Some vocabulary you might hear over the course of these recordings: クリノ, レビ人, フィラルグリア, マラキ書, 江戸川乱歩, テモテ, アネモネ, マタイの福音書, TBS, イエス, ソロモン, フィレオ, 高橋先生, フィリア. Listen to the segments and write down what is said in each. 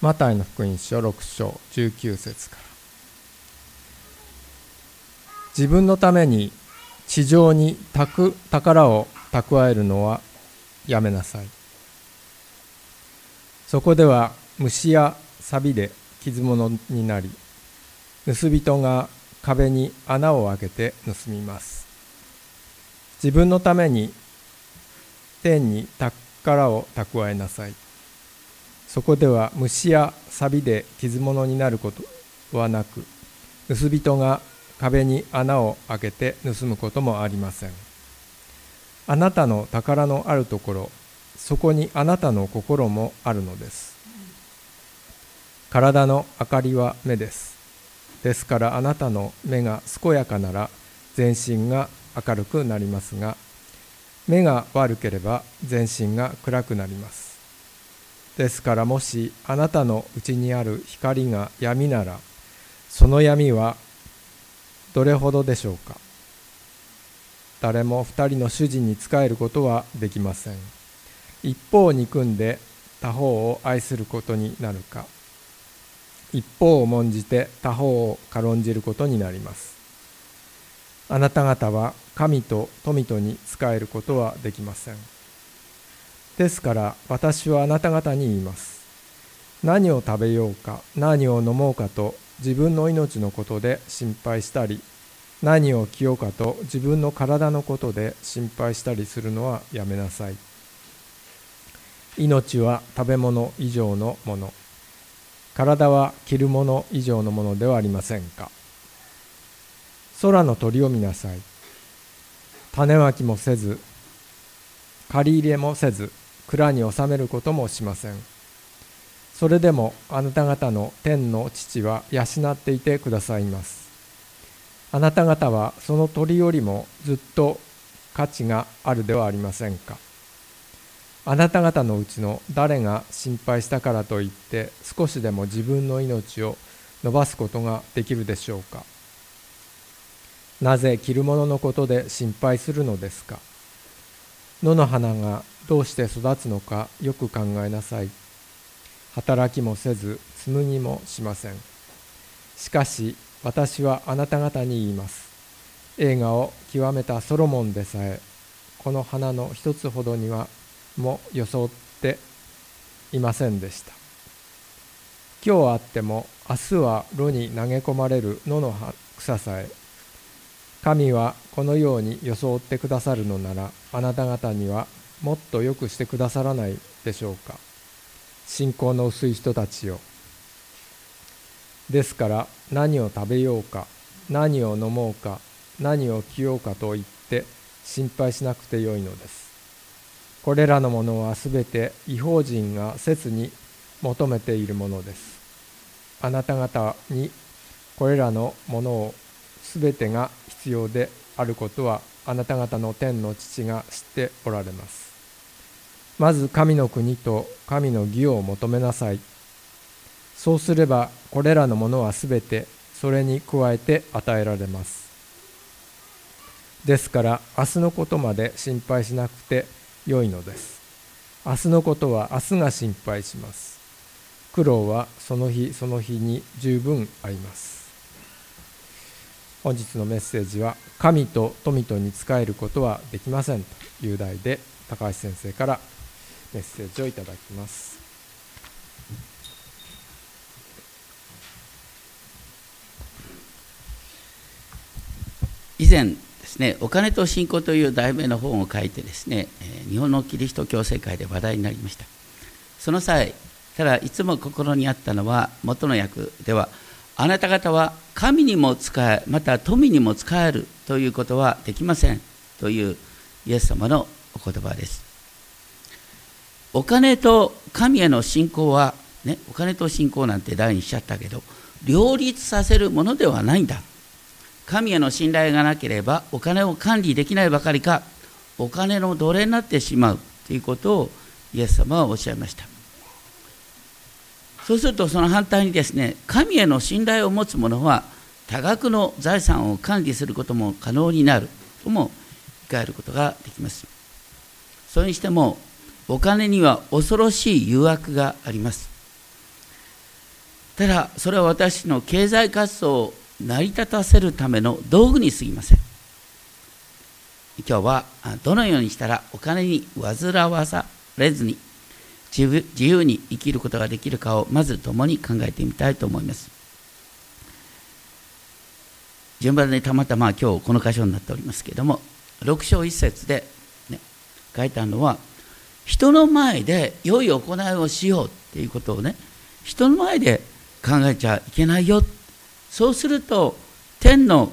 マタイの福音書6章19節から、自分のために地上に宝を蓄えるのはやめなさい。そこでは虫や錆で傷物になり、盗人が壁に穴を開けて盗みます。自分のために天に宝を蓄えなさい。そこでは虫や錆で傷物になることはなく、盗人が壁に穴を開けて盗むこともありません。あなたの宝のあるところ、そこにあなたの心もあるのです。体の明かりは目です。ですからあなたの目が健やかなら全身が明るくなりますが、目が悪ければ全身が暗くなります。ですからもしあなたのうちにある光が闇なら、その闇はどれほどでしょうか。誰も二人の主人に仕えることはできません。一方を憎んで他方を愛することになるか、一方を重んじて他方を軽んじることになります。あなた方は神と富とに仕えることはできません。ですから私はあなた方に言います。何を食べようか、何を飲もうかと自分の命のことで心配したり、何を着ようかと自分の体のことで心配したりするのはやめなさい。命は食べ物以上のもの、体は着るもの以上のものではありませんか。空の鳥を見なさい。種まきもせず、刈り入れもせず、蔵に収めることもしません。それでもあなた方の天の父は養っていてくださいます。あなた方はその鳥よりもずっと価値があるではありませんか。あなた方のうちの誰が心配したからといって少しでも自分の命を伸ばすことができるでしょうか。なぜ着るもののことで心配するのですか。野の花がどうして育つのかよく考えなさい。働きもせず紡ぎもしません。しかし私はあなた方に言います。栄華を極めたソロモンでさえこの花の一つほどにはも装っていませんでした。今日あっても明日は炉に投げ込まれる野の草さえ、神はこのように装ってくださるのなら、あなた方にはもっとよくしてくださらないでしょうか。信仰の薄い人たちよ。ですから何を食べようか、何を飲もうか、何を着ようかと言って心配しなくてよいのです。これらのものはすべて異邦人が切に求めているものです。あなた方にこれらのものをすべてが必要であることはあなた方の天の父が知っておられます。まず神の国と神の義を求めなさい。そうすればこれらのものはすべてそれに加えて与えられます。ですから明日のことまで心配しなくて良いのです。明日のことは明日が心配します。苦労はその日その日に十分あります。本日のメッセージは、神と富とに仕えることはできませんという題で、高橋先生からメッセージをいただきます。以前ですね、お金と信仰という題名の本を書いてですね、日本のキリスト教世界で話題になりました。その際、ただいつも心にあったのは、元の訳ではあなた方は神にも仕え、また富にも仕えるということはできませんというイエス様のお言葉です。お金と神への信仰は、ね、お金と信仰なんて題にしちゃったけど、両立させるものではないんだ。神への信頼がなければお金を管理できないばかりか、お金の奴隷になってしまうということをイエス様はおっしゃいました。そうするとその反対にですね、神への信頼を持つ者は多額の財産を管理することも可能になるとも言い換えることができます。それにしてもお金には恐ろしい誘惑があります。ただそれは私の経済活動を成り立たせるための道具に過ぎません。今日はどのようにしたらお金に煩わされずに自由に生きることができるかをまず共に考えてみたいと思います。順番にたまたま今日この箇所になっておりますけれども、6章1節で、書いてあるのは、人の前で良い行いをしようっていうことをね、人の前で考えちゃいけないよ。そうすると天の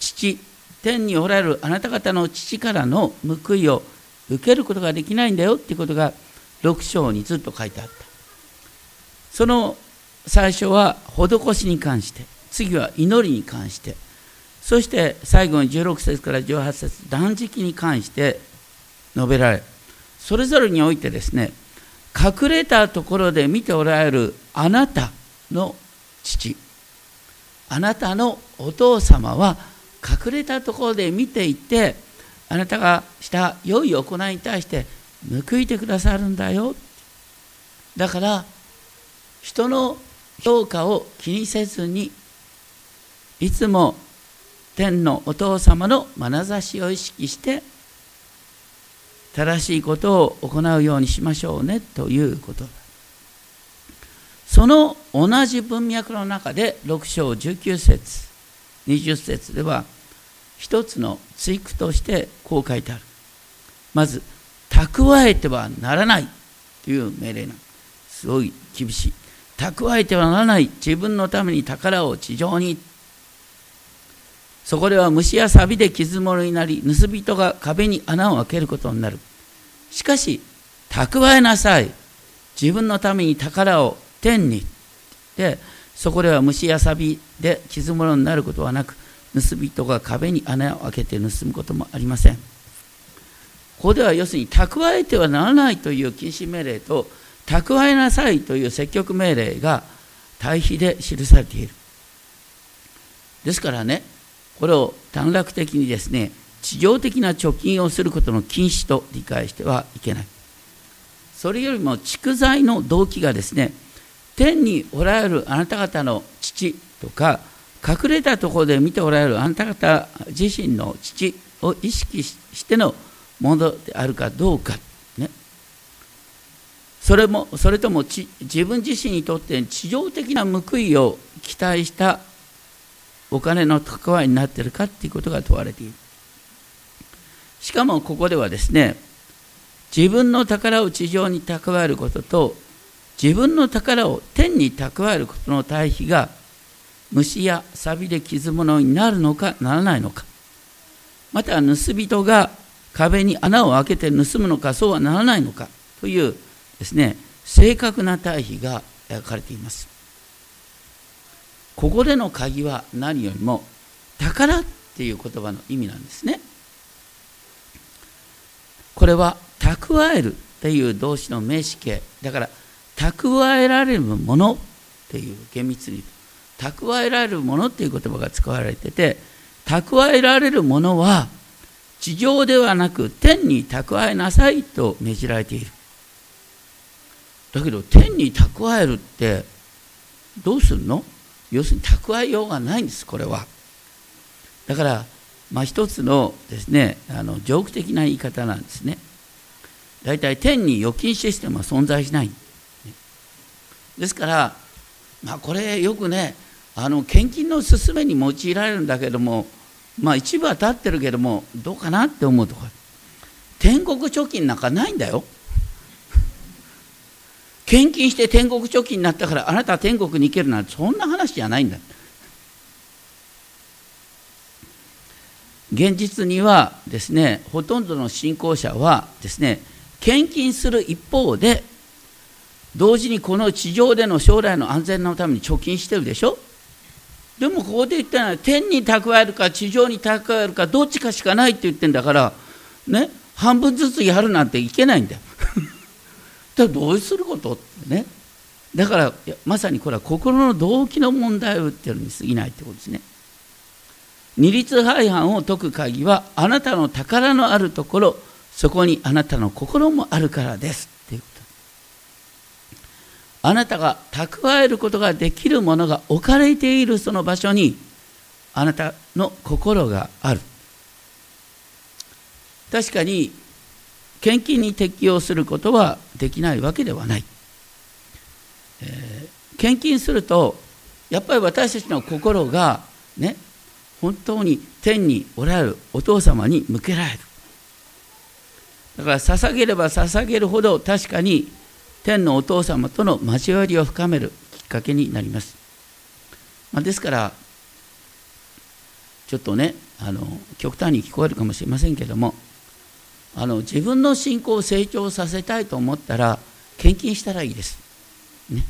父、天におられるあなた方の父からの報いを受けることができないんだよっていうことが6章にずっと書いてあった。その最初は施しに関して、次は祈りに関して、そして最後に16節から18節断食に関して述べられ、それぞれにおいてですね、隠れたところで見ておられるあなたの父、あなたのお父様は隠れたところで見ていて、あなたがした良い行いに対して報いてくださるんだよ。だから人の評価を気にせずに、いつも天のお父様の眼差しを意識して正しいことを行うようにしましょうねということだ。その同じ文脈の中で6章19節20節では一つの追句としてこう書いてある。まず蓄えてはならないという命令なの。すごい厳しい。蓄えてはならない、自分のために宝を地上に。そこでは虫や錆で傷物になり、盗人が壁に穴を開けることになる。しかし蓄えなさい、自分のために宝を天に。で、そこでは虫や錆で傷物になることはなく、盗人が壁に穴を開けて盗むこともありません。ここでは要するに蓄えてはならないという禁止命令と、蓄えなさいという積極命令が対比で記されている。ですからね、これを短絡的にですね、地上的な貯金をすることの禁止と理解してはいけない。それよりも蓄財の動機がですね、天におられるあなた方の父とか、隠れたところで見ておられるあなた方自身の父を意識してのものであるかどうか、ね、それとも自分自身にとって地上的な報いを期待したお金の蓄えになっているかということが問われている。しかもここではですね、自分の宝を地上に蓄えることと自分の宝を天に蓄えることの対比が、虫や錆で傷物になるのかならないのか、また盗人が壁に穴を開けて盗むのか、そうはならないのかというですね、正確な対比が描かれています。ここでの鍵は何よりも宝っていう言葉の意味なんですね。これは蓄えるっていう動詞の名詞形だから、蓄えられるものっていう、厳密に蓄えられるものっていう言葉が使われてて、蓄えられるものは地上ではなく天に蓄えなさいと命じられている。だけど天に蓄えるってどうするの？要するに蓄えようがないんです、これは。だから、一つのですね、ジョーク的な言い方なんですね。だいたい天に預金システムは存在しない。ですから、これよくね、献金の勧めに用いられるんだけども、一部は立ってるけども、どうかなって思うところ。天国貯金なんかないんだよ。献金して天国貯金になったからあなたは天国に行けるなんて、そんな話じゃないんだ。現実にはですね、ほとんどの信仰者はですね、献金する一方で同時にこの地上での将来の安全のために貯金してるでしょ。でもここで言ったのは天に蓄えるか地上に蓄えるかどっちかしかないって言ってんだからね、半分ずつやるなんていけないんだよ。どうすることってね。だからまさにこれは心の動機の問題を打ってるに過ぎないってことですね。二律背反を解く鍵は、あなたの宝のあるところ、そこにあなたの心もあるからですっていうこと。あなたが蓄えることができるものが置かれているその場所にあなたの心がある。確かに献金に適用することはできないわけではない。献金するとやっぱり私たちの心がね、本当に天におられるお父様に向けられる。だから捧げれば捧げるほど確かに天のお父様との交わりを深めるきっかけになります。ですからちょっとね極端に聞こえるかもしれませんけども自分の信仰を成長させたいと思ったら献金したらいいです。ね、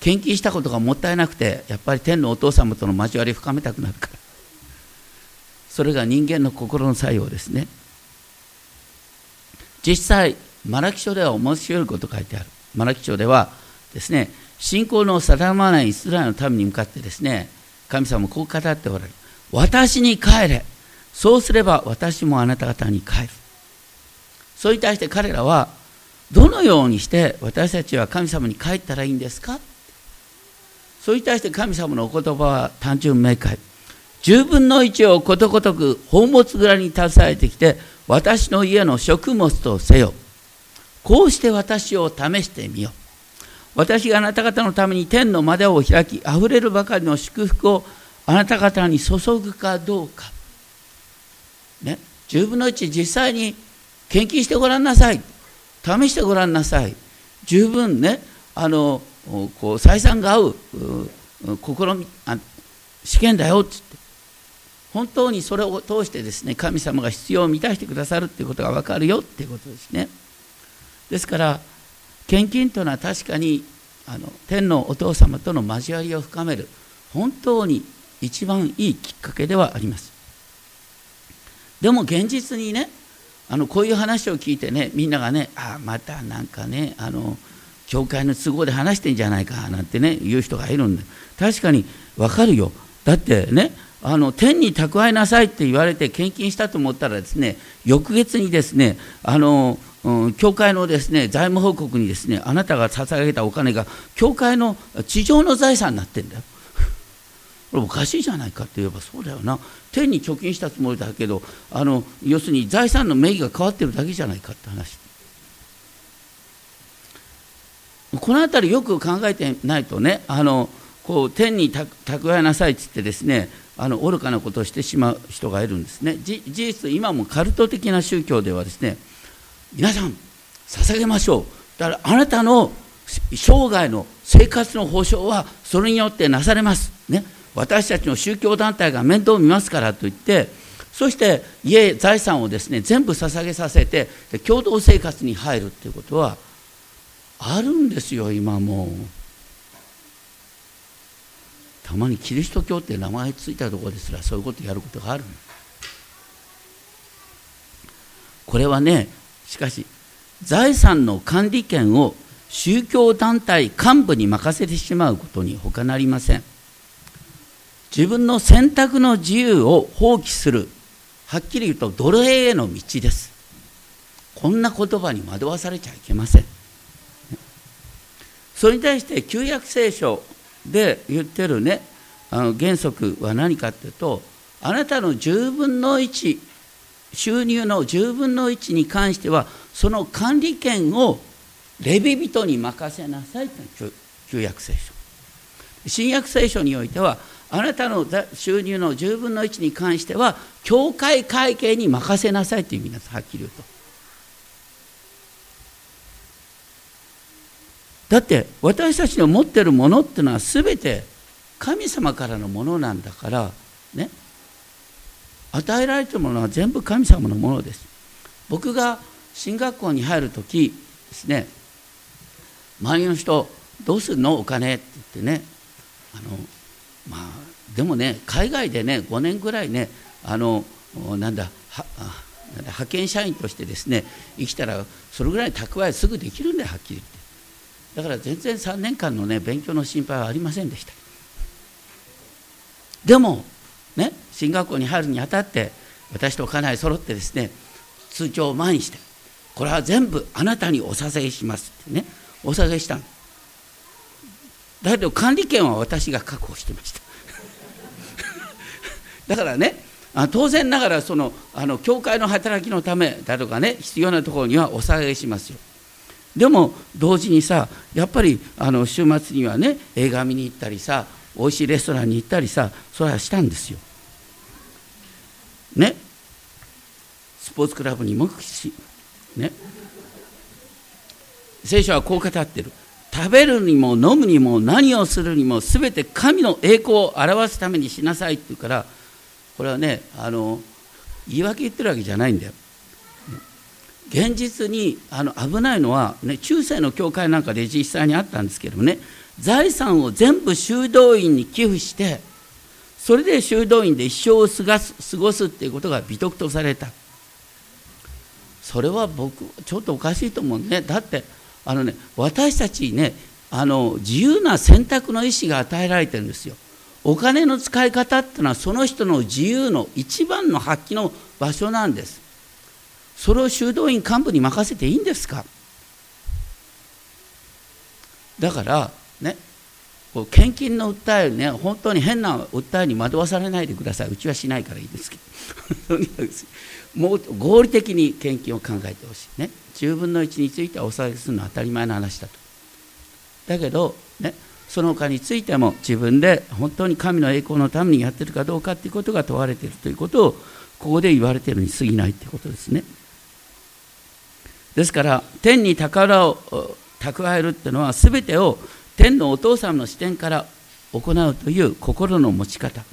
献金したことがもったいなくてやっぱり天のお父様との交わりを深めたくなるから、それが人間の心の作用ですね。実際マラキ書では面白いこと書いてある。マラキ書ではですね、信仰の定まないイスラエルの民に向かってですね、神様こう語っておられる。私に帰れ、そうすれば私もあなた方に帰る。それに対して彼らはどのようにして私たちは神様に帰ったらいいんですか。それに対して神様のお言葉は単純明快。10分の1をことごとく宝物蔵に携えてきて私の家の食物とせよ。こうして私を試してみよ。私があなた方のために天の窓を開き、あふれるばかりの祝福をあなた方に注ぐかどうか。ね、10分の1実際に献金してごらんなさい。試してごらんなさい。十分ね、こう採算が合う試験だよって言って、本当にそれを通してですね、神様が必要を満たしてくださるっていうことが分かるよっていうことですね。ですから献金というのは確かに天のお父様との交わりを深める本当に一番いいきっかけではあります。でも現実にね、こういう話を聞いてね、みんながね、ああまたなんかね教会の都合で話してんじゃないかなんてね言う人がいるんで、確かに分かるよ。だってね天に蓄えなさいって言われて献金したと思ったらですね、翌月にですね教会のですね財務報告にですね、あなたが捧げたお金が教会の地上の財産になってんだよ。これおかしいじゃないかって言えばそうだよな。天に貯金したつもりだけど要するに財産の名義が変わってるだけじゃないかって話。この辺りよく考えてないとね、こう天に蓄えなさいって言ってですね愚かなことをしてしまう人がいるんですね。事実今もカルト的な宗教ではですね、皆さん捧げましょう、だからあなたの生涯の生活の保障はそれによってなされます、ね、私たちの宗教団体が面倒を見ますからと言って、そして家財産をですね全部捧げさせて共同生活に入るということはあるんですよ。今もうたまにキリスト教って名前ついたところですらそういうことやることがある。これはね、しかし財産の管理権を宗教団体幹部に任せてしまうことに他なりません。自分の選択の自由を放棄する、はっきり言うと奴隷への道です。こんな言葉に惑わされちゃいけません。それに対して旧約聖書で言ってるね原則は何かっていうと、あなたの10分の1、収入の10分の1に関してはその管理権をレビ人に任せなさいという旧約聖書。新約聖書においてはあなたの収入の10分の1に関しては教会会計に任せなさいという意味なんです、はっきり言うと。だって私たちの持っているものっていうのはすべて神様からのものなんだからね、与えられているものは全部神様のものです。僕が進学校に入るときですね、周りの人どうするのお金って言ってね、でもね海外でね5年ぐらいね派遣社員としてですね生きたらそれぐらい蓄えすぐできるんだよ、はっきり言って。だから全然3年間のね勉強の心配はありませんでした。でもね、進学校に入るにあたって私と家内揃ってですね、通帳を前にしてこれは全部あなたにお捧げしますってね、お捧げしたの。だけど管理権は私が確保してましただからね、当然ながらその教会の働きのためだとかね、必要なところにはお下げしますよ。でも同時にさ、やっぱり週末にはね、映画見に行ったりさ、おいしいレストランに行ったりさ、それはしたんですよ。ね、スポーツクラブにも行くし、ね、聖書はこう語ってる。食べるにも飲むにも何をするにも全て神の栄光を表すためにしなさいって言うから、これはね、言い訳言ってるわけじゃないんだよ。現実に危ないのは、ね、中世の教会なんかで実際にあったんですけどもね、財産を全部修道院に寄付して、それで修道院で一生を過ごすっていうことが美徳とされた。それは僕ちょっとおかしいと思うね。だってね、私たちね、自由な選択の意思が与えられてるんですよ。お金の使い方っていうのはその人の自由の一番の発揮の場所なんです。それを修道院幹部に任せていいんですか？だからね、献金の訴えね、本当に変な訴えに惑わされないでください。うちはしないからいいですけどもう合理的に献金を考えてほしいね。10分の1についてはお下げするのは当たり前の話だと。だけどね、その他についても自分で本当に神の栄光のためにやってるかどうかっていうことが問われているということを、ここで言われているに過ぎないということですね。ですから天に宝を蓄えるっていうのは、全てを天のお父さんの視点から行うという心の持ち方、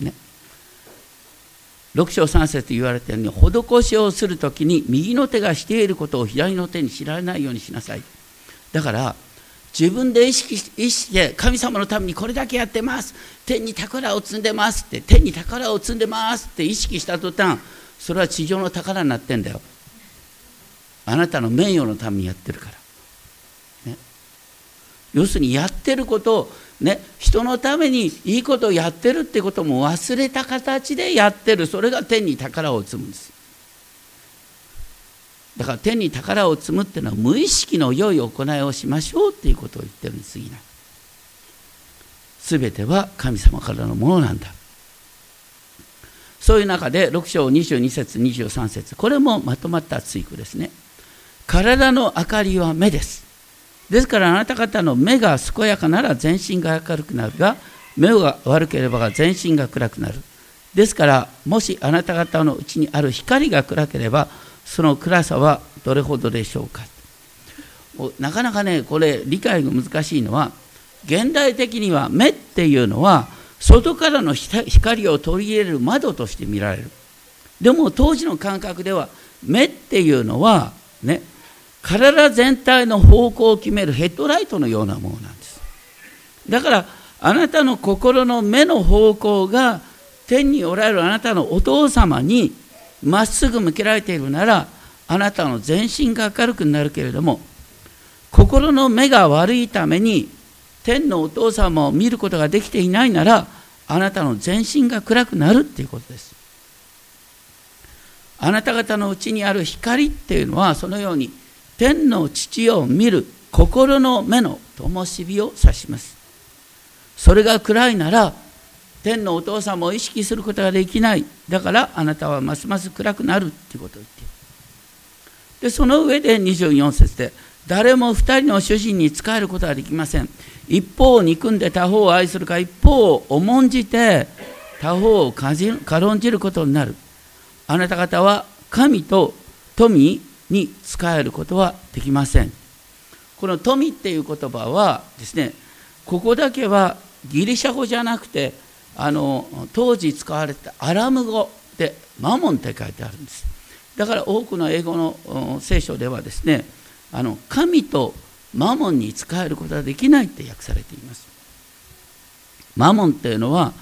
ね、6章3節と言われているように、施しをするときに右の手がしていることを左の手に知られないようにしなさい。だから自分で意識して神様のためにこれだけやってます、天に宝を積んでますって、天に宝を積んでますって意識した途端、それは地上の宝になってんだよ。あなたの名誉のためにやってるから、ね、要するにやってることを、ね、人のためにいいことをやってるってことも忘れた形でやってる。それが天に宝を積むんです。だから天に宝を積むっていうのは、無意識の良い行いをしましょうっていうことを言ってるに過ぎない。すべては神様からのものなんだ。そういう中で6章22節23節、これもまとまった追句ですね。体の明かりは目です。ですからあなた方の目が健やかなら全身が明るくなるが、目が悪ければ全身が暗くなる。ですからもしあなた方のうちにある光が暗ければ、その暗さはどれほどでしょうか。なかなかね、これ理解が難しいのは、現代的には目っていうのは外からの光を取り入れる窓として見られる。でも当時の感覚では、目っていうのはね、体全体の方向を決めるヘッドライトのようなものなんです。だからあなたの心の目の方向が天におられるあなたのお父様にまっすぐ向けられているなら、あなたの全身が明るくなるけれども、心の目が悪いために天のお父様を見ることができていないなら、あなたの全身が暗くなるっていうことです。あなた方のうちにある光っていうのは、そのように天の父を見る心の目の灯火を指します。それが暗いなら天のお父様を意識することができない。だからあなたはますます暗くなるっていうことを言っている。でその上で24節で、誰も二人の主人に仕えることはできません。一方を憎んで他方を愛するか、一方を重んじて他方を軽んじることになる。あなた方は神と富に仕えることはできません。この富っていう言葉はですね、ここだけはギリシャ語じゃなくて、当時使われたアラム語でマモンって書いてあるんです。だから多くの英語の聖書ではですね、神とマモンに仕えることはできないって訳されています。マモンっていうのは、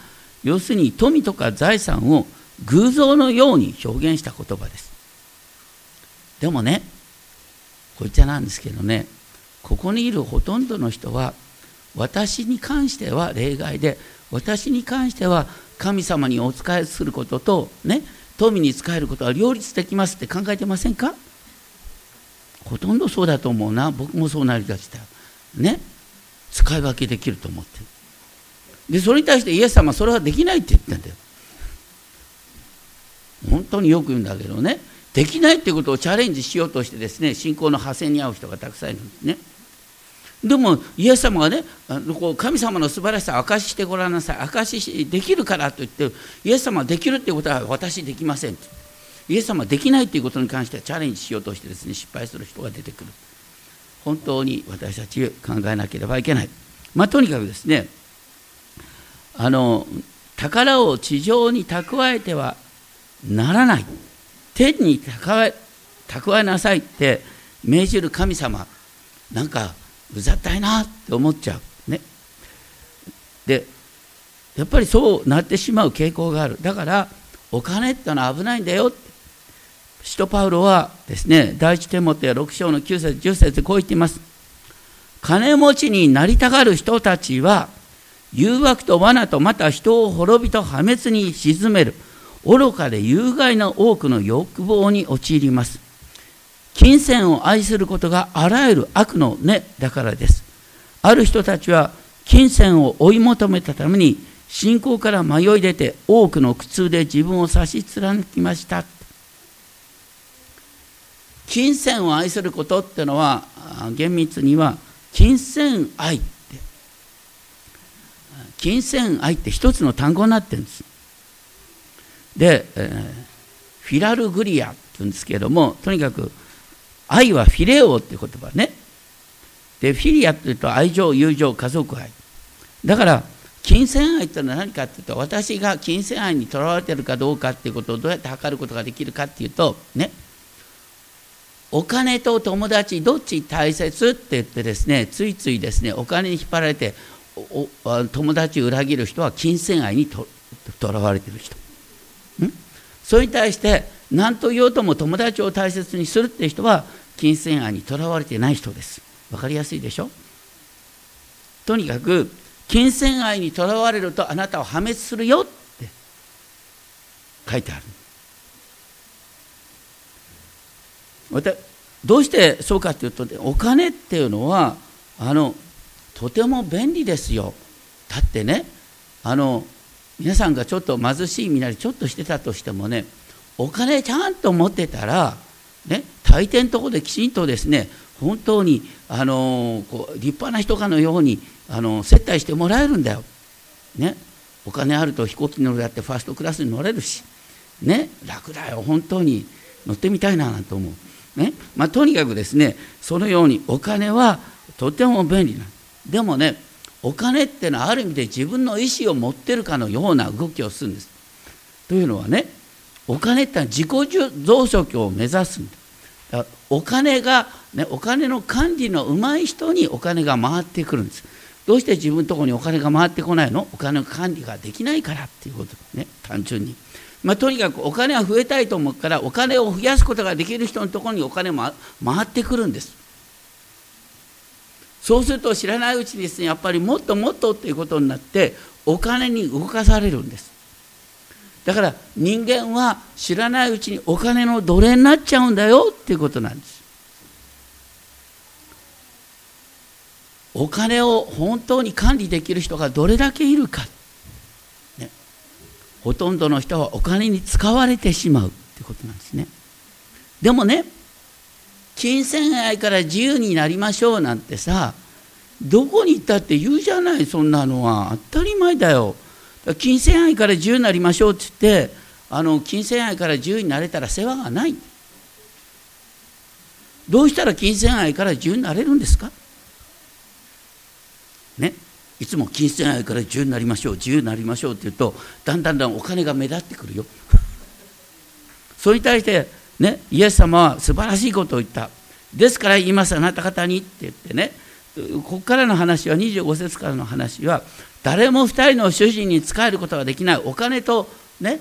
要するに富とか財産を偶像のように表現した言葉です。でもね、こいつなんですけどね、ここにいるほとんどの人は、私に関しては例外で、私に関しては神様にお仕えすることと、ね、富に仕えることは両立できますって考えてませんか？ほとんどそうだと思うな。僕もそうなりだしたね。使い分けできると思ってる。でそれに対してイエス様はそれはできないって言ったんだよ。本当によく言うんだけどね、できないっていうことをチャレンジしようとしてですね、信仰の破線に合う人がたくさんいるんですね。でもイエス様がね、神様の素晴らしさを証ししてごらんなさい、証しできるからと言って、イエス様はできるっていうことは私できませんと。イエス様はできないっていうことに関してはチャレンジしようとしてですね、失敗する人が出てくる。本当に私たち考えなければいけない。まあ、とにかくですね、宝を地上に蓄えてはならない。天に蓄えなさいって命じる神様、なんかうざったいなって思っちゃうね。でやっぱりそうなってしまう傾向がある。だからお金ってのは危ないんだよって使徒パウロはですね、第一テモテ6章の9節10節でこう言っています。金持ちになりたがる人たちは誘惑と罠とまた人を滅びと破滅に沈める愚かで有害な多くの欲望に陥ります。金銭を愛することがあらゆる悪の根だからです。ある人たちは金銭を追い求めたために信仰から迷い出て多くの苦痛で自分を差し貫きました。金銭を愛することってのは厳密には金銭愛って一つの単語になってるんです。で、フィラルグリアって言うんですけれども、とにかく愛はフィレオっていう言葉ね。で、フィリアっていうと愛情、友情、家族愛。だから金銭愛ってのは何かっていうと、私が金銭愛にとらわれてるかどうかっていうことをどうやって測ることができるかっていうとね、お金と友達どっち大切って言ってですね、ついついですねお金に引っ張られて友達を裏切る人は金銭愛にとらわれてる人。それに対して何と言おうとも友達を大切にするっていう人は金銭愛にとらわれてない人です。分かりやすいでしょ。とにかく金銭愛にとらわれるとあなたを破滅するよって書いてある。どうしてそうかというと、お金っていうのはとても便利ですよ。だってね、皆さんがちょっと貧しい身なりちょっとしてたとしてもね、お金ちゃんと持ってたら、ね、大抵のところできちんとですね、本当にこう立派な人かのように接待してもらえるんだよ、ね。お金あると飛行機に乗るだってファーストクラスに乗れるし、ね、楽だよ。本当に乗ってみたいななんて思う、ね。まあ、とにかくですね、そのようにお金はとても便利なんで。もね、お金ってのはある意味で自分の意思を持ってるかのような動きをするんです。というのはね、お金ってのは自己増殖を目指すんだ。だからお金が、ね、お金の管理のうまい人にお金が回ってくるんです。どうして自分のところにお金が回ってこないの？お金の管理ができないからっていうことね、単純に。まあ、とにかくお金は増えたいと思うから、お金を増やすことができる人のところにお金も回ってくるんです。そうすると知らないうちにですね、やっぱりもっともっとっていうことになってお金に動かされるんです。だから人間は知らないうちにお金の奴隷になっちゃうんだよっていうことなんです。お金を本当に管理できる人がどれだけいるか、ね、ほとんどの人はお金に使われてしまうってことなんですね。でもね、金銭愛から自由になりましょうなんてさ、どこに行ったって言うじゃない。そんなのは当たり前だよ。だから金銭愛から自由になりましょうって言って、金銭愛から自由になれたら世話がない。どうしたら金銭愛から自由になれるんですかね。いつも金銭愛から自由になりましょう、自由になりましょうって言うと、だんだんだんお金が目立ってくるよそれに対してね、イエス様は素晴らしいことを言った。ですから言います、あなた方にって言ってね、ここからの話は、25節からの話は、誰も2人の主人に仕えることができない、お金と、ね、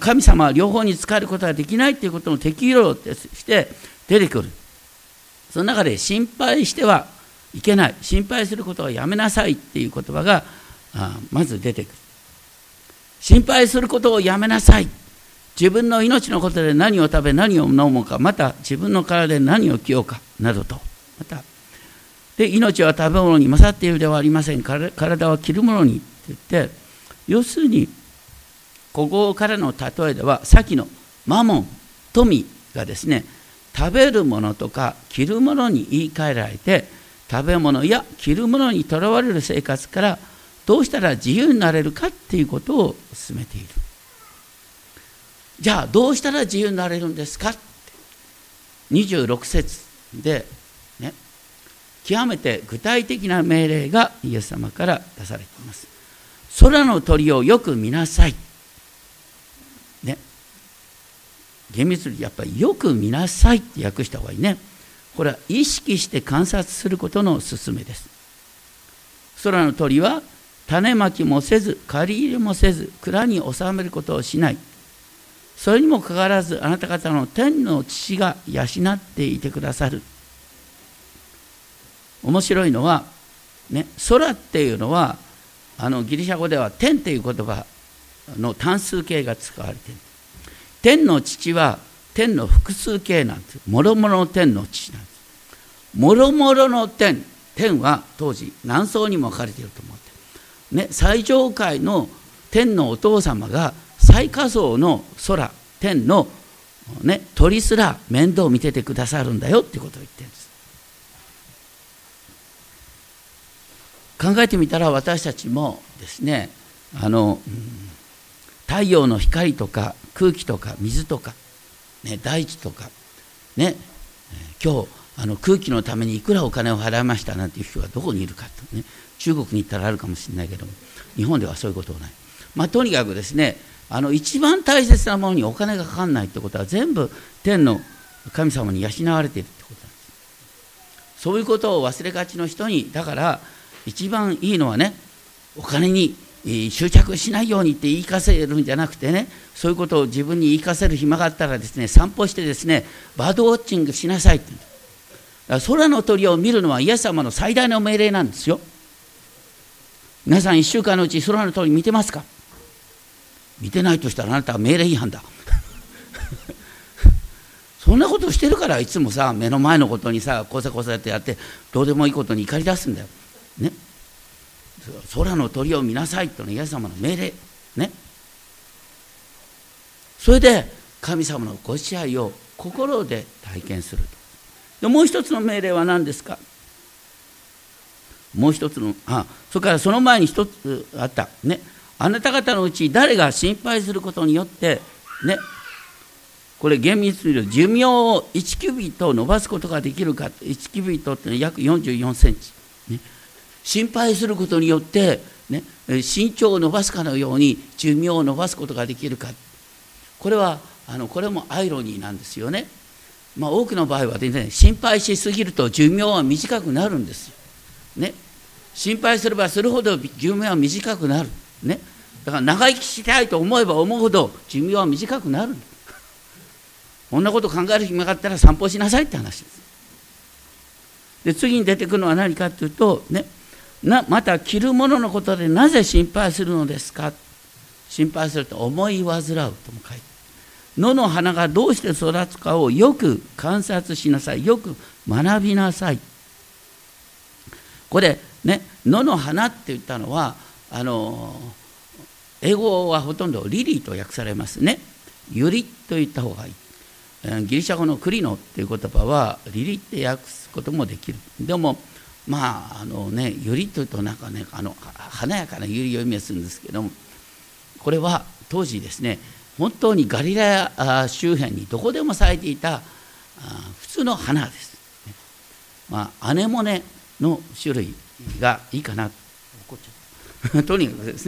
神様は両方に仕えることができないということの適用として出てくる。その中で心配してはいけない、心配することはやめなさいっていう言葉がまず出てくる。心配することをやめなさい。自分の命のことで何を食べ何を飲もうか、また自分の体で何を着ようかなどと、またで、命は食べ物に勝っているではありません。体は着るものにって言って、要するに、ここからの例えでは、さっきのマモン、富がですね、食べるものとか着るものに言い換えられて、食べ物や着るものにとらわれる生活から、どうしたら自由になれるかっていうことを進めている。じゃあどうしたら自由になれるんですかって26節でね、極めて具体的な命令がイエス様から出されています。空の鳥をよく見なさい、ね、厳密にやっぱりよく見なさいって訳した方がいいね。これは意識して観察することの勧めです。空の鳥は種まきもせず、刈り入れもせず、蔵に収めることをしない。それにもかかわらず、あなた方の天の父が養っていてくださる。面白いのは、ね、空っていうのは、ギリシャ語では天っていう言葉の単数形が使われている。天の父は天の複数形なんです。もろもろの天の父なんです。もろもろの天。天は当時何層にも分かれていると思って。ね、最上階の天のお父様が最下層の空、天の、ね、鳥すら面倒を見ててくださるんだよってことを言ってるんです。考えてみたら、私たちもですね、太陽の光とか空気とか水とか、ね、大地とか、ね、今日空気のためにいくらお金を払いましたなんていう人がどこにいるかとね、中国に行ったらあるかもしれないけども、日本ではそういうことはない。まあ、とにかくですね、一番大切なものにお金がかかんないってことは、全部天の神様に養われているってことなんです。そういうことを忘れがちの人に、だから一番いいのはね、お金に執着しないようにって言い聞かせるんじゃなくてね、そういうことを自分に言い聞かせる暇があったらですね、散歩してですね、バードウォッチングしなさいって言うんです。空の鳥を見るのはイエス様の最大の命令なんですよ。皆さん、1週間のうち空の鳥見てますか？見てないとしたらあなたは命令違反だそんなことしてるから、いつもさ、目の前のことにさ、こせこせってやって、どうでもいいことに怒り出すんだよ、ね、空の鳥を見なさいというのはイエス様の命令、ね、それで神様のご支配を心で体験すると。で、もう一つの命令は何ですか？もう一つの、それからその前に一つあった、ね、あなた方のうち誰が心配することによって、ね、これ厳密に言うと寿命を1キュビット伸ばすことができるか。1キュビットって約44センチ、ね、心配することによって、ね、身長を伸ばすかのように寿命を伸ばすことができるか。これはこれもアイロニーなんですよね。まあ、多くの場合は、ね、心配しすぎると寿命は短くなるんですよ、ね、心配すればするほど寿命は短くなる、ね、だから長生きしたいと思えば思うほど寿命は短くなるこんなこと考える暇があったら散歩しなさいって話です。で、次に出てくるのは何かというと、ね、また着るもののことでなぜ心配するのですか。心配すると思い煩うとも書いて、野の花がどうして育つかをよく観察しなさい。よく学びなさい。これね、野の花って言ったのは、英語はほとんどリリーと訳されますね。ユリと言った方がいい。ギリシャ語のクリノっていう言葉はリリって訳すこともできる。でもまあね、ユリというとなんかね、華やかなユリを意味するんですけども、これは当時ですね、本当にガリラヤ周辺にどこでも咲いていた普通の花です、ね。まあ、アネモネの種類がいいかなとにかくで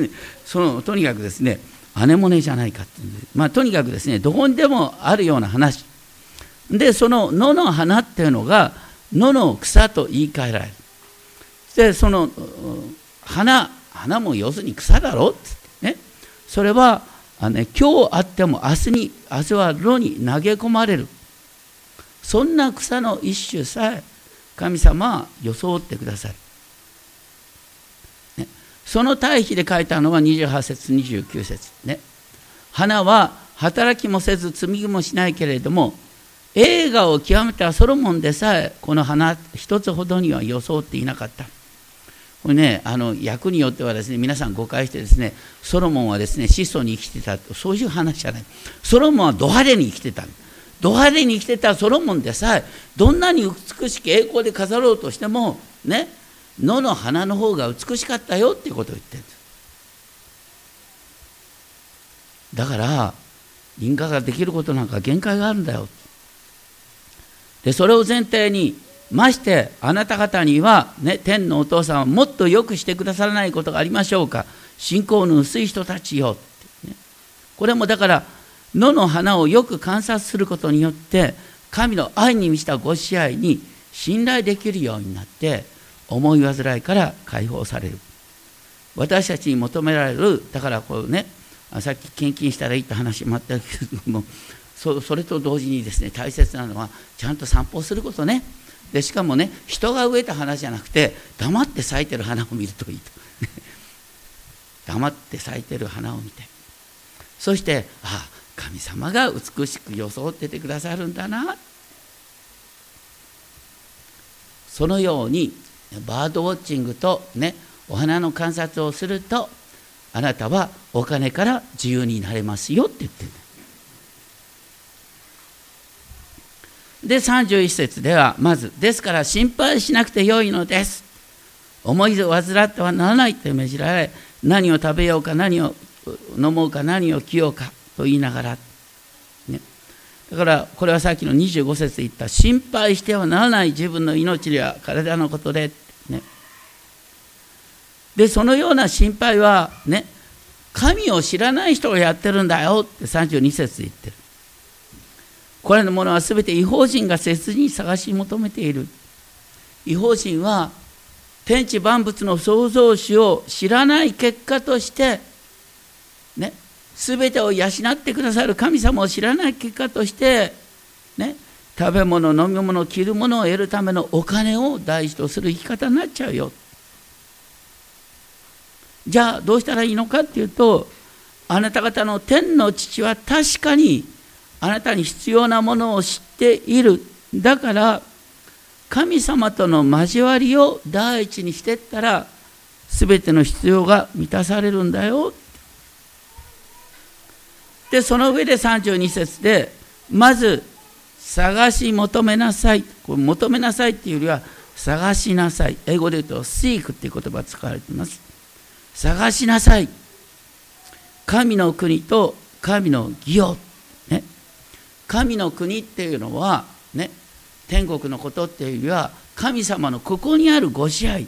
すね、アネモネじゃないかっていうんで、まあ、とにかくですね、どこにでもあるような話で、その野の花っていうのが野の草と言い換えられる。で、その花も要するに草だろうってね、それは今日あっても明日は炉に投げ込まれる。そんな草の一種さえ神様は装ってくださる、ね、その対比で書いたのは28節29節、ね、花は働きもせず摘みもしないけれども栄華を極めたソロモンでさえこの花一つほどには装っていなかった。これね、役によってはですね、皆さん誤解してですね、ソロモンはですね、質素に生きてた、そういう話じゃない。ソロモンはド派手に生きてた。ド派手に生きてたソロモンでさえ、どんなに美しく栄光で飾ろうとしても、ね、野の花の方が美しかったよっていうことを言ってるんです。だから、輪郭ができることなんか限界があるんだよ。で、それを前提に、ましてあなた方には、ね、天のお父さんはもっとよくしてくださらないことがありましょうか、信仰の薄い人たちよって、ね、これもだから野の花をよく観察することによって神の愛に満ちたご支配に信頼できるようになって思い煩いから解放される。私たちに求められる、だからこうね、さっき献金したらいいって話もあったけれども、 それと同時にですね、大切なのはちゃんと散歩することね。でしかもね、人が植えた花じゃなくて黙って咲いてる花を見るといいと黙って咲いてる花を見て、そしてああ神様が美しく装っててくださるんだな、そのようにバードウォッチングとね、お花の観察をするとあなたはお金から自由になれますよって言ってる。で31節ではまず、ですから心配しなくてよいのです、思い煩ってはならないと命じられ、何を食べようか何を飲もうか何を着ようかと言いながら、ね、だからこれはさっきの25節で言った心配してはならない自分の命や体のことで、ね、でそのような心配はね、神を知らない人がやってるんだよって32節で言ってる。これのものはすべて異邦人が切に探し求めている。異邦人は天地万物の創造主を知らない結果としてね、すべてを養ってくださる神様を知らない結果としてね、食べ物飲み物着るものを得るためのお金を大事とする生き方になっちゃうよ。じゃあどうしたらいいのかっていうと、あなた方の天の父は確かにあなたに必要なものを知っている。だから神様との交わりを第一にしていったら全ての必要が満たされるんだよ。でその上で32節でまず探し求めなさい。これ求めなさいっていうよりは探しなさい。英語で言うと seek っていう言葉が使われています。探しなさい。神の国と神の義を。神の国っていうのはね、天国のことっていうよりは神様のここにあるご支配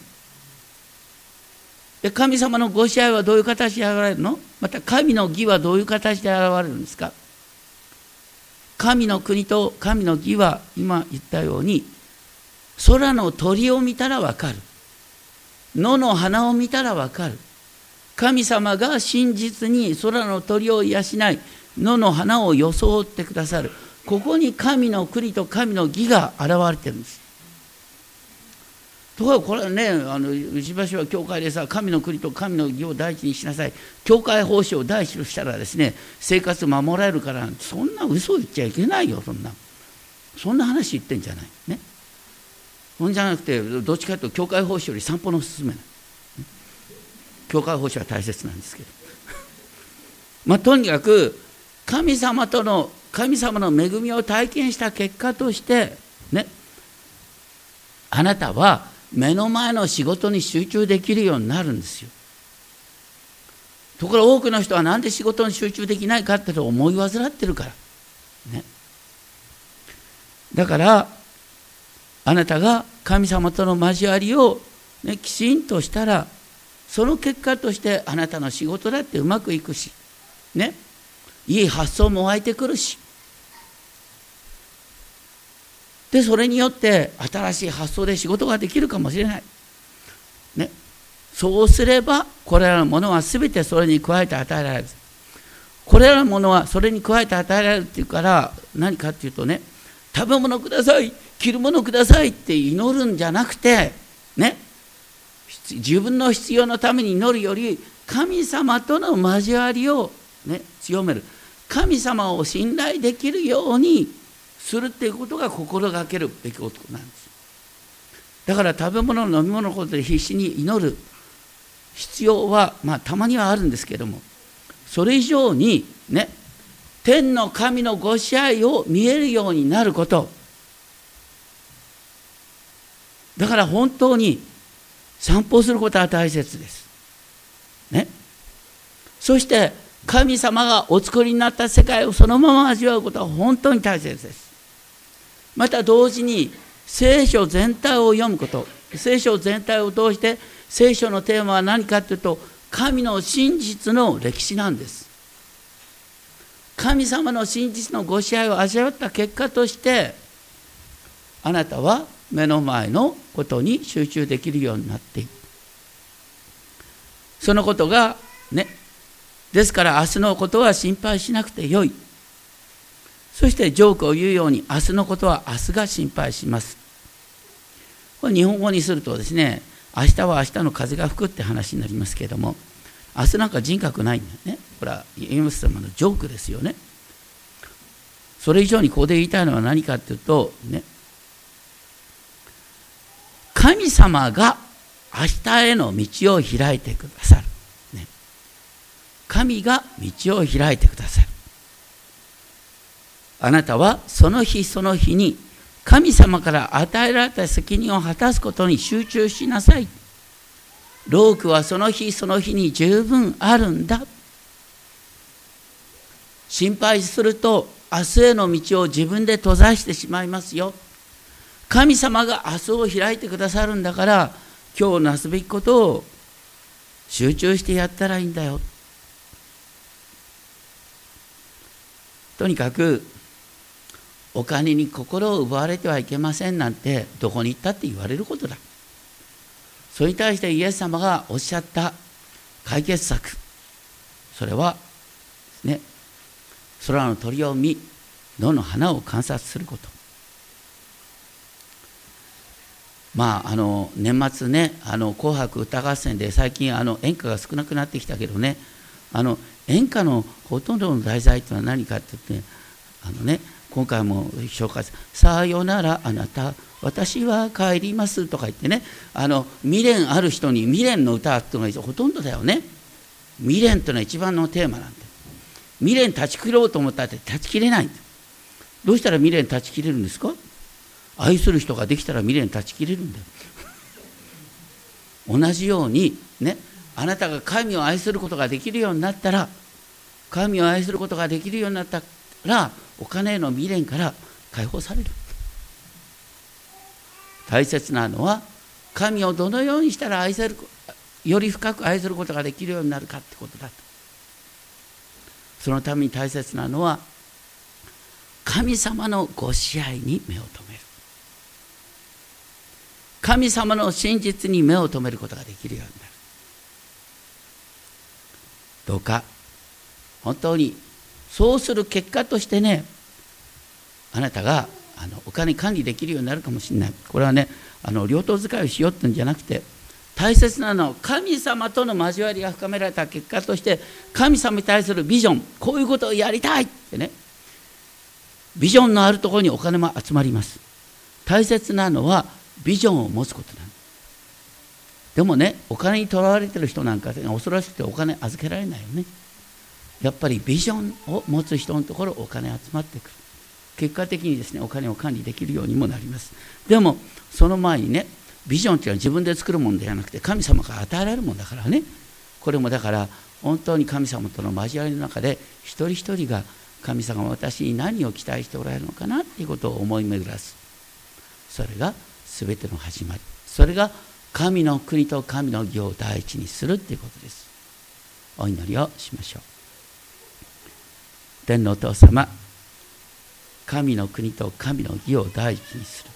で、神様のご支配はどういう形で現れるの、また神の義はどういう形で現れるんですか。神の国と神の義は今言ったように、空の鳥を見たらわかる、野の花を見たらわかる、神様が真実に空の鳥を養い野の花を装ってくださる、ここに神の国と神の義が現れてるんです。ところがこれはね、しばしば教会でさ、神の国と神の義を第一にしなさい、教会奉仕を第一としたらですね、生活守られるから、そんな嘘を言っちゃいけないよ、そんな話言ってんじゃないね。そんじゃなくて、どっちかというと教会奉仕より散歩の勧めない。教会奉仕は大切なんですけどまあとにかく神様の恵みを体験した結果として、ね、あなたは目の前の仕事に集中できるようになるんですよ。ところ多くの人はなんで仕事に集中できないかって思い煩ってるから、ね、だからあなたが神様との交わりを、ね、きちんとしたら、その結果としてあなたの仕事だってうまくいくしね、いい発想も湧いてくるし、でそれによって新しい発想で仕事ができるかもしれない、ね、そうすればこれらのものは全てそれに加えて与えられる。これらのものはそれに加えて与えられるっていうから、何かっていうとね、食べ物ください、着るものくださいって祈るんじゃなくてね、自分の必要のために祈るより神様との交わりをね、強める、神様を信頼できるようにするっていうことが心がけるべきことなんです。だから食べ物飲み物のことで必死に祈る必要はたまにはあるんですけども、それ以上にね、天の神のご支配を見えるようになること。だから本当に散歩することは大切ですね。そして神様がお作りになった世界をそのまま味わうことは本当に大切です。また同時に聖書全体を読むこと、聖書全体を通して聖書のテーマは何かというと、神の真実の歴史なんです。神様の真実のご支配を味わった結果として、あなたは目の前のことに集中できるようになっていく。そのことがね、ですから明日のことは心配しなくてよい。そしてジョークを言うように、明日のことは明日が心配します。これ日本語にするとですね、明日は明日の風が吹くって話になりますけれども、明日なんか人格ないんだよね。これはイエス様のジョークですよね。それ以上にここで言いたいのは何かというとね、神様が明日への道を開いてくださる、ね、神が道を開いてくださる。あなたはその日その日に神様から与えられた責任を果たすことに集中しなさい。労苦はその日その日に十分あるんだ。心配すると明日への道を自分で閉ざしてしまいますよ。神様が明日を開いてくださるんだから、今日なすべきことを集中してやったらいいんだよ。とにかくお金に心を奪われてはいけませんなんて、どこに行ったって言われることだ。それに対してイエス様がおっしゃった解決策、それはね、空の鳥を見、野の花を観察すること。年末ね、紅白歌合戦で最近演歌が少なくなってきたけどね、演歌のほとんどの題材とは何かって言って、今回も紹介する「さよならあなた私は帰ります」とか言ってね、未練ある人に未練の歌っていうのがほとんどだよね。未練というのは一番のテーマなんで、未練断ち切ろうと思ったって断ち切れないんだ。どうしたら未練断ち切れるんですか？愛する人ができたら未練断ち切れるんだよ。同じようにね、あなたが神を愛することができるようになったら、神を愛することができるようになったら、お金への未練から解放される。大切なのは、神をどのようにしたら愛せる、より深く愛することができるようになるかってことだと。そのために大切なのは、神様のご支配に目を留める。神様の真実に目を留めることができるようになる。どうか本当にそうする結果としてね、あなたがお金管理できるようになるかもしれない。これはね、両党使いをしようってんじゃなくて、大切なのは神様との交わりが深められた結果として、神様に対するビジョン、こういうことをやりたいってね、ビジョンのあるところにお金も集まります。大切なのはビジョンを持つことなんです。でもね、お金にとらわれてる人なんか、ね、恐ろしくてお金預けられないよね。やっぱりビジョンを持つ人のところお金集まってくる。結果的にですね、お金を管理できるようにもなります。でもその前にね、ビジョンっていうのは自分で作るものではなくて、神様から与えられるものだからね。これもだから本当に神様との交わりの中で、一人一人が神様が私に何を期待しておられるのかなっていうことを思い巡らす。それが全ての始まり、それが神の国と神の義を第一にするっていうことです。お祈りをしましょう。天のお父様、神の国と神の義を第一にする、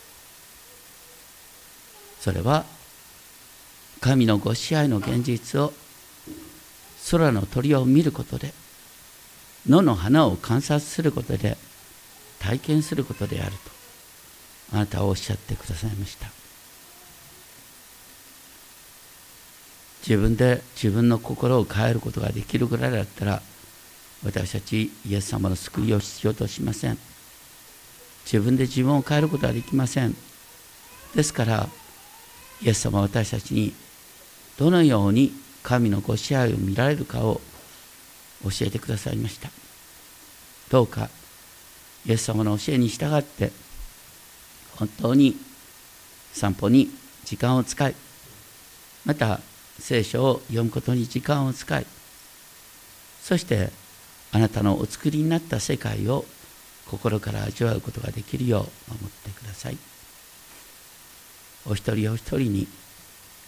それは神のご支配の現実を空の鳥を見ることで、野の花を観察することで、体験することであるとあなたはおっしゃってくださいました。自分で自分の心を変えることができるぐらいだったら、私たちイエス様の救いを必要としません。自分で自分を変えることはできません。ですからイエス様は私たちにどのように神のご支配を見られるかを教えてくださいました。どうかイエス様の教えに従って本当に散歩に時間を使い、また聖書を読むことに時間を使い、そしてあなたのお作りになった世界を心から味わうことができるよう守ってください。お一人お一人に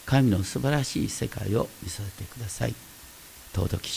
神の素晴らしい世界を見せてください。尊き